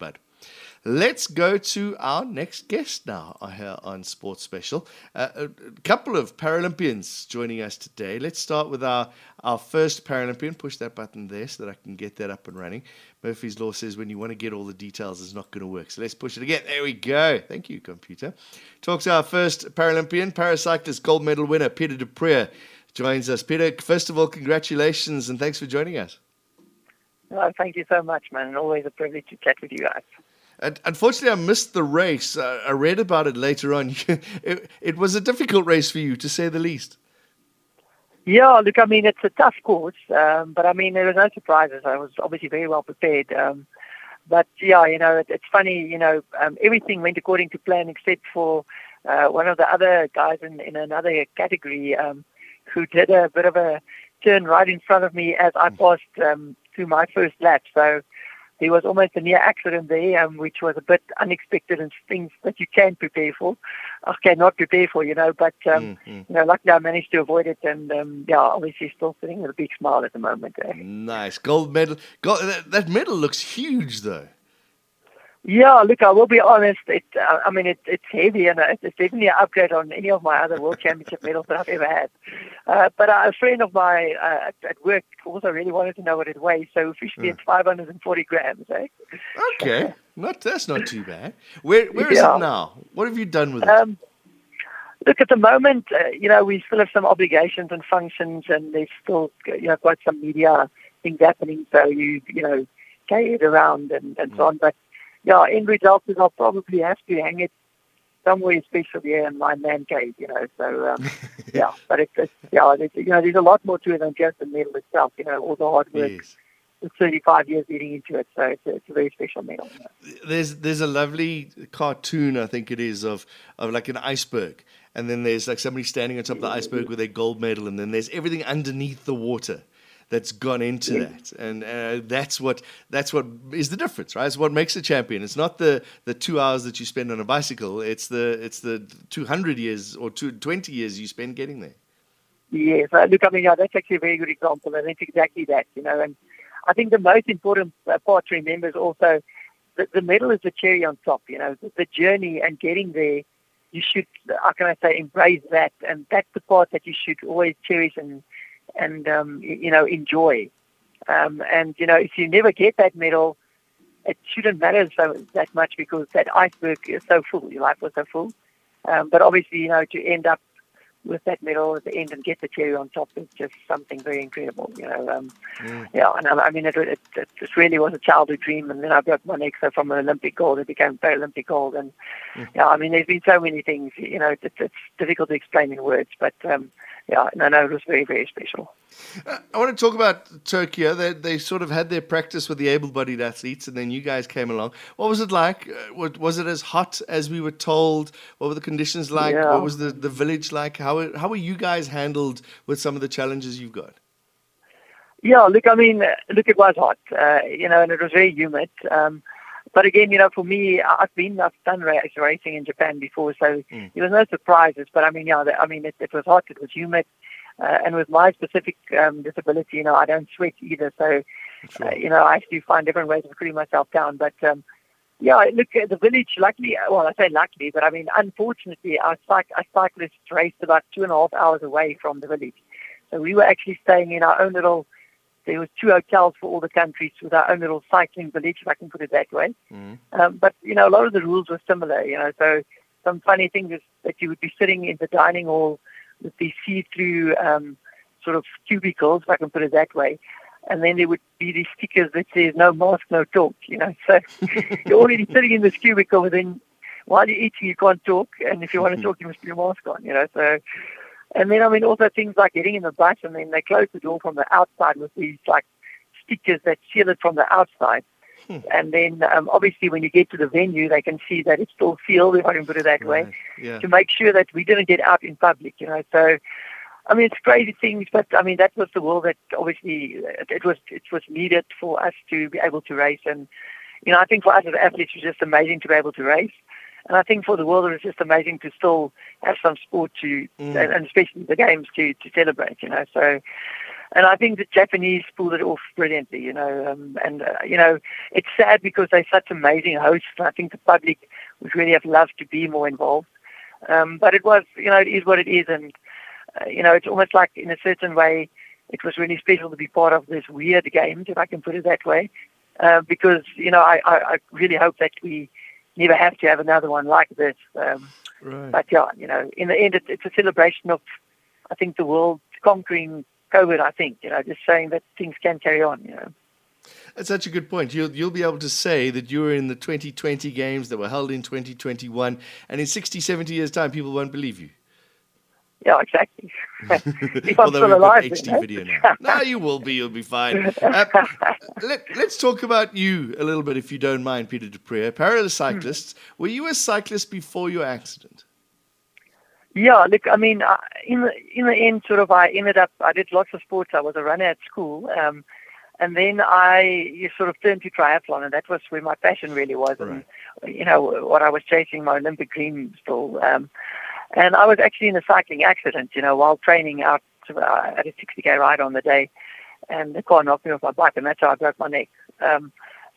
bud. Let's go to our next guest now here on Sports Special. A couple of Paralympians joining us today. Let's start with our first Paralympian. Push that button there so that I can get that up and running. Murphy's Law says when you want to get all the details, it's not going to work. So let's push it again. There we go. Thank you, computer. Talk to our first Paralympian, Paracyclist gold medal winner, Pieter du Preez, joins us. Pieter, first of all, congratulations and thanks for joining us. Oh, thank you so much, man. Always a privilege to chat with you guys. Unfortunately, I missed the race. I read about it later on. It was a difficult race for you, to say the least. Yeah, look, I mean, it's a tough course, but I mean, there were no surprises. I was obviously very well prepared. But yeah, you know, it's funny, you know, everything went according to plan except for one of the other guys in another category who did a bit of a turn right in front of me as I passed through my first lap. So there was almost a near accident there, which was a bit unexpected and things that you can prepare for. I cannot prepare for, you know, but, you know, luckily I managed to avoid it. And, yeah, obviously still sitting with a big smile at the moment. Nice. Gold medal. That medal looks huge, though. Yeah, look, I will be honest. It's heavy, and it's definitely an upgrade on any of my other World Championship medals that I've ever had. But a friend of mine at work also really wanted to know what it weighs, so officially it's 540 grams. Okay, that's not too bad. Where is it now? What have you done with it? Look, at the moment, you know, we still have some obligations and functions, and there's still, you know, quite some media things happening, so you know, carry it around and so on, but. Yeah, end result is I'll probably have to hang it somewhere special here in my man cave, you know. So, yeah, but it's, you know, there's a lot more to it than just the medal itself, you know, all the hard work. Yes. It's 35 years leading into it, so it's a very special medal. You know. There's a lovely cartoon, I think it is, of like an iceberg. And then there's like somebody standing on top of the iceberg with a gold medal, and then there's everything underneath the water that's gone into that, and that's what is the difference, right? It's what makes a champion. It's not the 2 hours that you spend on a bicycle. It's the 200 years or 20 years you spend getting there. Yes, look, I mean, yeah, that's actually a very good example, and it's exactly that, you know. And I think the most important part to remember is also that the medal is the cherry on top, you know, the journey and getting there. You should, how can I say, embrace that, and that's the part that you should always cherish and you know, enjoy. And, you know, if you never get that medal, it shouldn't matter that much because that iceberg is so full. Your life was so full. But obviously, you know, to end up with that medal at the end and get the cherry on top is just something very incredible, you know. Yeah, and I mean, it just really was a childhood dream. And then I got my next from an Olympic gold, it became Paralympic gold. And, yeah, I mean, there's been so many things, you know, it's difficult to explain in words. But, yeah, no, it was very, very special. I want to talk about Tokyo. They sort of had their practice with the able-bodied athletes, and then you guys came along. What was it like? Was it as hot as we were told? What were the conditions like? Yeah. What was the village like? How were you guys handled with some of the challenges you've got? Yeah, look, I mean, look, it was hot, you know, and it was very humid. But again, you know, for me, I've done racing in Japan before, so there was no surprises. But I mean, yeah, it was hot, it was humid, and with my specific disability, you know, I don't sweat either. So, you know, I have to find different ways of cooling myself down. But yeah, look, the village, luckily, well, I say luckily, but I mean, unfortunately, our cyclists raced about 2.5 hours away from the village, so we were actually staying in our own little. There was 2 hotels for all the countries with our own little cycling village, if I can put it that way. But, you know, a lot of the rules were similar, you know. So some funny thing is that you would be sitting in the dining hall with these see-through sort of cubicles, if I can put it that way. And then there would be these stickers that says, no mask, no talk, you know. So you're already sitting in this cubicle, but then while you're eating, you can't talk. And if you want to talk, you must put your mask on, you know. So... And then, I mean, also things like getting in the bus, and then they close the door from the outside with these, like, stickers that seal it from the outside. And then, obviously, when you get to the venue, they can see that it's still sealed, if I can put it that way, to make sure that we didn't get out in public, you know. So, I mean, it's crazy things, but, I mean, that was the world that, obviously, it was needed for us to be able to race. And, you know, I think for us as athletes, it was just amazing to be able to race. And I think for the world, it's just amazing to still have some sport to, and especially the games to celebrate, you know. So, And I think the Japanese pulled it off brilliantly, you know. It's sad because they're such amazing hosts, and I think the public would really have loved to be more involved. But it was, you know, it is what it is, and it's almost like, in a certain way, it was really special to be part of this weird game, if I can put it that way, because I really hope that we never have to have another one like this. Right. But yeah, in the end, it's a celebration of, I think, the world conquering COVID, just saying that things can carry on, That's such a good point. You'll be able to say that you were in the 2020 games that were held in 2021, and in 60, 70 years' time, people won't believe you. Yeah, exactly. If I'm still alive, HD video now. No, you will be. You'll be fine. Let's talk about you a little bit, if you don't mind, Pieter du Preez. Paracyclists. Were you a cyclist before your accident? Yeah, look, in the end, I ended up, I did lots of sports. I was a runner at school. And then I sort of turned to triathlon, and that was where my passion really was. Right. And, what I was chasing, my Olympic dream still. And I was actually in a cycling accident, while training out at a 60K ride on the day. And the car knocked me off my bike, and that's how I broke my neck. I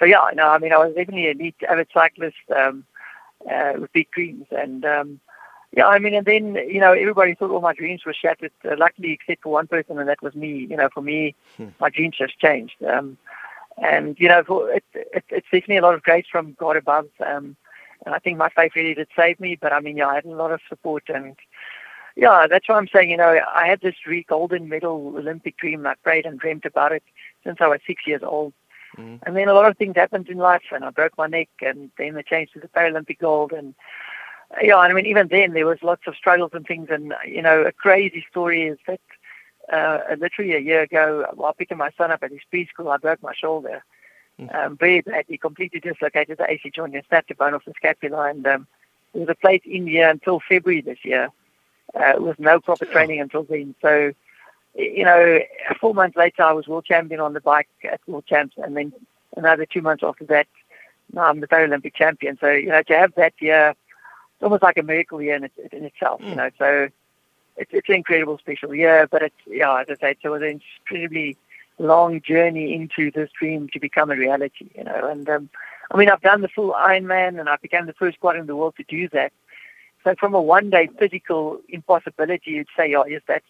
was definitely an elite, avid cyclist with big dreams. And... And then everybody thought all my dreams were shattered, luckily, except for one person, and that was me. For me, my dreams just changed. It's definitely a lot of grace from God above. And I think my faith really did save me. But, I had a lot of support. And, that's why I'm saying, I had this golden medal Olympic dream. I prayed and dreamt about it since I was 6 years old. Mm. And then a lot of things happened in life, and I broke my neck, and then they changed to the Paralympic gold, and... Yeah, even then there was lots of struggles and things, and, a crazy story is that literally a year ago, while picking my son up at his preschool, I broke my shoulder. Very badly, completely dislocated the AC joint and snapped the bone off the scapula, and there was a plate in here until February this year with no proper training until then. So, 4 months later, I was world champion on the bike at World Champs, and then another 2 months after that, now I'm the Paralympic champion. So, to have that year... It's almost like a miracle year in itself, So it's an incredible special year. But as I said, it was an incredibly long journey into this dream to become a reality, And I've done the full Ironman, and I became the first squad in the world to do that. So from a one-day physical impossibility, you'd say, yes, that's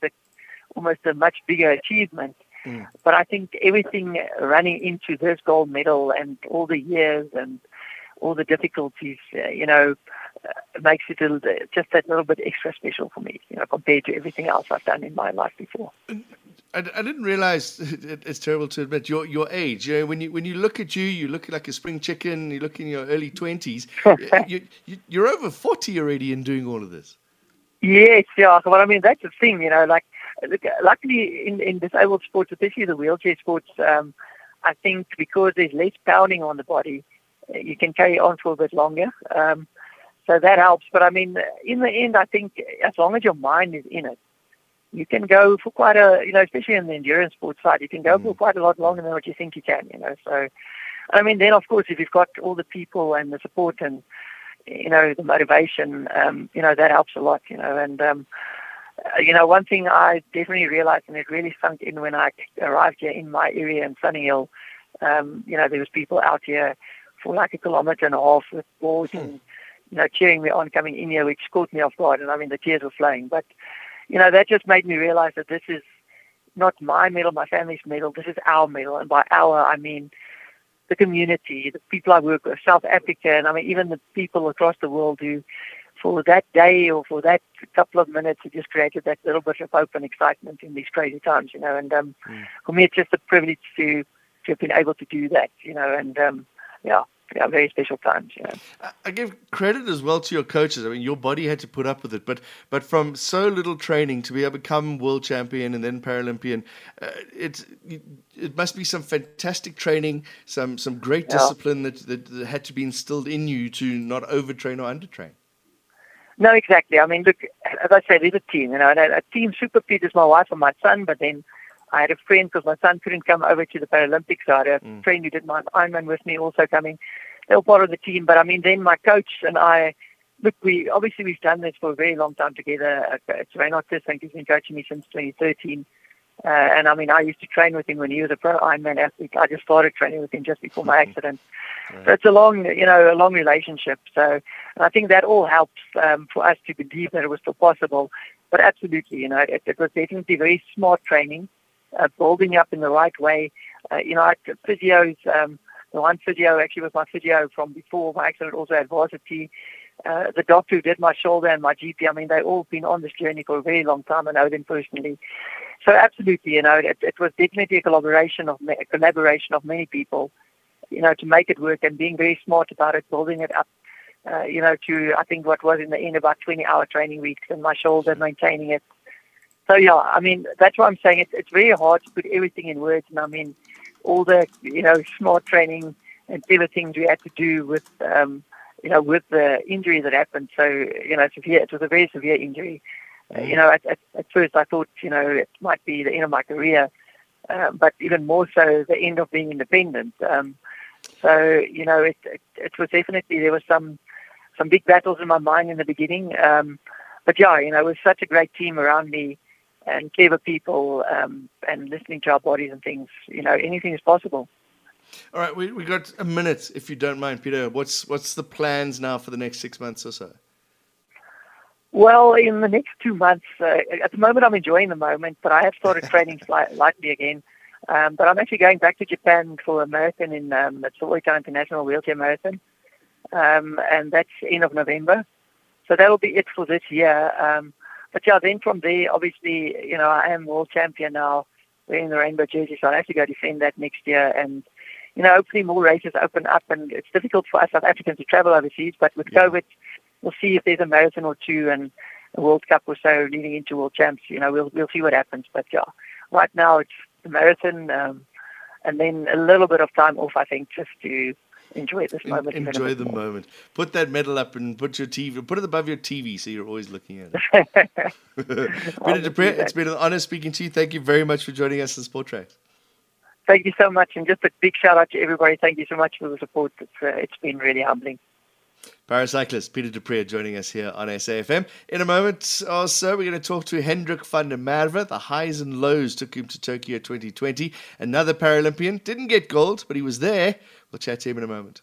almost a much bigger achievement. Mm. But I think everything running into this gold medal and all the years and all the difficulties, makes it just that little bit extra special for me, compared to everything else I've done in my life before. I didn't realize, it's terrible to admit, your age. When you look at you look like a spring chicken, you look in your early 20s. You're over 40 already and doing all of this. Yes, yeah. Well, that's the thing, luckily in disabled sports, especially the wheelchair sports, I think because there's less pounding on the body, you can carry on for a bit longer. So that helps. But, in the end, I think as long as your mind is in it, you can go for quite a, especially in the endurance sports side, you can go for quite a lot longer than what you think you can, So, then, of course, if you've got all the people and the support and, the motivation, that helps a lot, And, one thing I definitely realized, and it really sunk in when I arrived here in my area in Sunny Hill, there was people out here for like a kilometer and a half with balls and cheering me on coming in here, which caught me off guard, and the tears were flowing. But that just made me realize that this is not my medal, my family's medal, this is our medal. And by our, I mean the community, the people I work with, South Africa, and even the people across the world who for that day or for that couple of minutes have just created that little bit of hope and excitement in these crazy times, And for me, it's just a privilege to have been able to do that, And Yeah, very special times. I give credit as well to your coaches. Your body had to put up with it, but from so little training to be able to become world champion and then Paralympian, it must be some fantastic training, some great discipline that had to be instilled in you to not overtrain or undertrain. No, exactly. Look, as I said, it's a team. A team super Pete is my wife and my son, but then I had a friend because my son couldn't come over to the Paralympics. I had a friend who did my Ironman with me also coming. They were part of the team. But, then my coach and I, look, we've done this for a very long time together. It's Ray Norton, who's been coaching me since 2013. And I mean, I used to train with him when he was a pro Ironman athlete. I just started training with him just before my accident. Right. So it's a long, a long relationship. So and I think that all helps for us to believe that it was still possible. But absolutely, it was definitely very smart training, building up in the right way. Physios, the one physio actually was my physio from before my accident, also at varsity. The doctor who did my shoulder and my GP, I mean, they've all been on this journey for a very long time. I know them personally. So absolutely, it was definitely a collaboration of many people, to make it work and being very smart about it, building it up, to, I think, what was in the end about 20-hour training weeks and my shoulder, maintaining it. So, yeah, I mean, that's why I'm saying it's very hard to put everything in words. And, I mean, all the, smart training and other things we had to do with, with the injury that happened. So, it was a very severe injury. At first I thought, it might be the end of my career, but even more so the end of being independent. It was definitely, there were some big battles in my mind in the beginning. But yeah, with such a great team around me and clever people, and listening to our bodies and things, anything is possible. All right, we got a minute, if you don't mind, Pieter. What's the plans now for the next 6 months or so? Well, in the next 2 months, at the moment I'm enjoying the moment, but I have started training lightly again. But I'm actually going back to Japan for a marathon in the Tokyo International Wheelchair Marathon, and that's end of November. So that will be it for this year. But yeah, then from there, obviously, I am world champion now. We're in the rainbow jersey, so I'll have to go defend that next year. And hopefully more races open up, and it's difficult for us South Africans to travel overseas, but with COVID, we'll see if there's a marathon or two and a World Cup or so leading into World Champs. We'll see what happens. But yeah, right now it's the marathon, and then a little bit of time off, I think, just to enjoy this moment. Enjoy the moment. Put that medal up and put it above your TV so you're always looking at it. Pieter du Preez, it's been an honor speaking to you. Thank you very much for joining us in Sport Tracks. Thank you so much, and just a big shout out to everybody. Thank you so much for the support. It's been really humbling. Paracyclist Pieter du Preez joining us here on SAFM. In a moment or so, we're going to talk to Hendrik van der Merwe. The highs and lows took him to Tokyo 2020. Another Paralympian. Didn't get gold, but he was there. We'll chat to him in a moment.